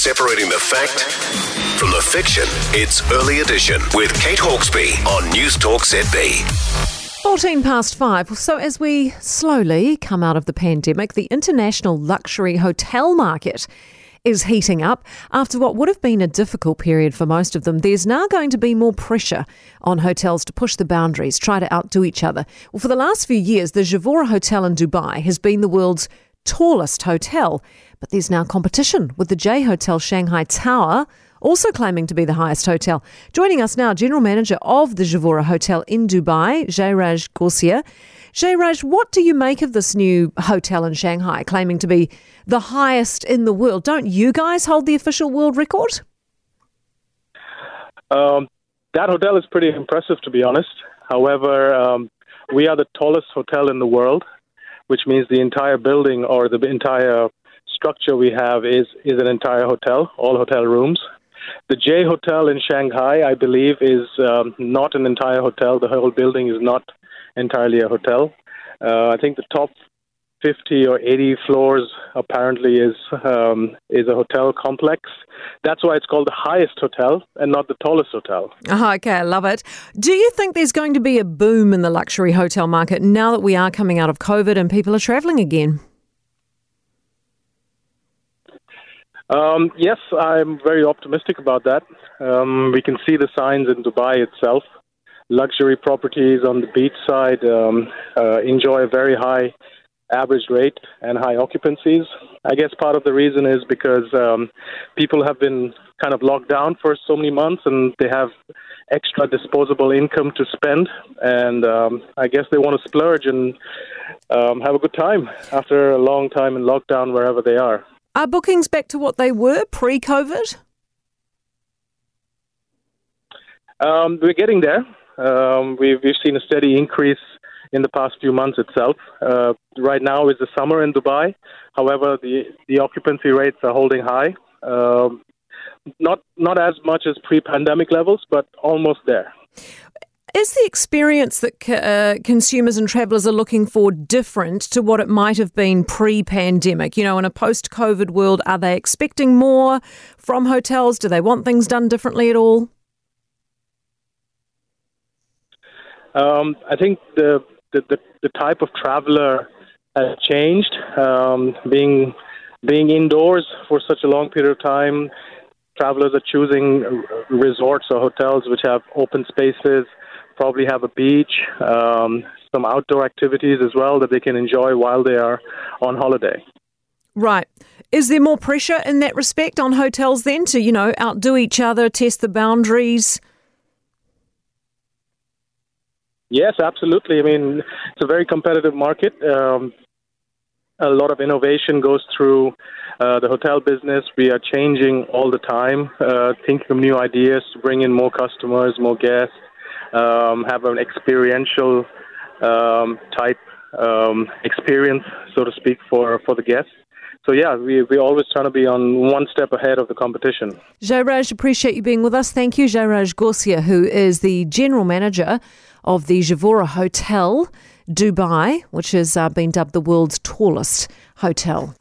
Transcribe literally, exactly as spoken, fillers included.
Separating the fact from the fiction. It's Early Edition with Kate Hawksby on News Talk Z B. fourteen past five. So as we slowly come out of the pandemic, the international luxury hotel market is heating up. After what would have been a difficult period for most of them, there's now going to be more pressure on hotels to push the boundaries, try to outdo each other. Well, for the last few years, the Javora Hotel in Dubai has been the world's tallest hotel, but there's now competition with the J Hotel Shanghai Tower, also claiming to be the highest hotel. Joining us now, General Manager of the Javora Hotel in Dubai, Jairaj Gorsier. Jairaj, what do you make of this new hotel in Shanghai, claiming to be the highest in the world? Don't you guys hold the official world record? Um, that hotel is pretty impressive, to be honest. However, um, we are the tallest hotel in the world, which means the entire building or the entire structure we have is, is an entire hotel, all hotel rooms. The J Hotel in Shanghai, I believe, is um, not an entire hotel. The whole building is not entirely a hotel. Uh, I think the top fifty or eighty floors apparently is um, is a hotel complex. That's why it's called the highest hotel and not the tallest hotel. Oh, okay, I love it. Do you think there's going to be a boom in the luxury hotel market now that we are coming out of COVID and people are travelling again? Um, yes, I'm very optimistic about that. Um, we can see the signs in Dubai itself. Luxury properties on the beach side um, uh, enjoy a very high average rate and high occupancies. I guess part of the reason is because um, people have been kind of locked down for so many months and they have extra disposable income to spend. And um, I guess they want to splurge and um, have a good time after a long time in lockdown wherever they are. Are bookings back to what they were pre-COVID? Um, we're getting there. Um, we've, we've seen a steady increase in the past few months itself. Uh, right now is the summer in Dubai. However, the, the occupancy rates are holding high. Um, not not as much as pre-pandemic levels, but almost there. Is the experience that uh, consumers and travellers are looking for different to what it might have been pre-pandemic? You know, in a post-COVID world, are they expecting more from hotels? Do they want things done differently at all? Um, I think the the, the, the type of traveller has changed. Um, being being indoors for such a long period of time, travellers are choosing resorts or hotels which have open spaces, probably have a beach, um, some outdoor activities as well that they can enjoy while they are on holiday. Right. Is there more pressure in that respect on hotels then to, you know, outdo each other, test the boundaries? Yes, absolutely. I mean, it's a very competitive market. Um, a lot of innovation goes through uh, the hotel business. We are changing all the time, uh, thinking of new ideas to bring in more customers, more guests. Um, have an experiential um, type um, experience, so to speak, for, for the guests. So, yeah, we, we're always trying to be on one step ahead of the competition. Jairaj, appreciate you being with us. Thank you, Jairaj Gorsier, who is the General Manager of the Javora Hotel, Dubai, which has uh, been dubbed the world's tallest hotel.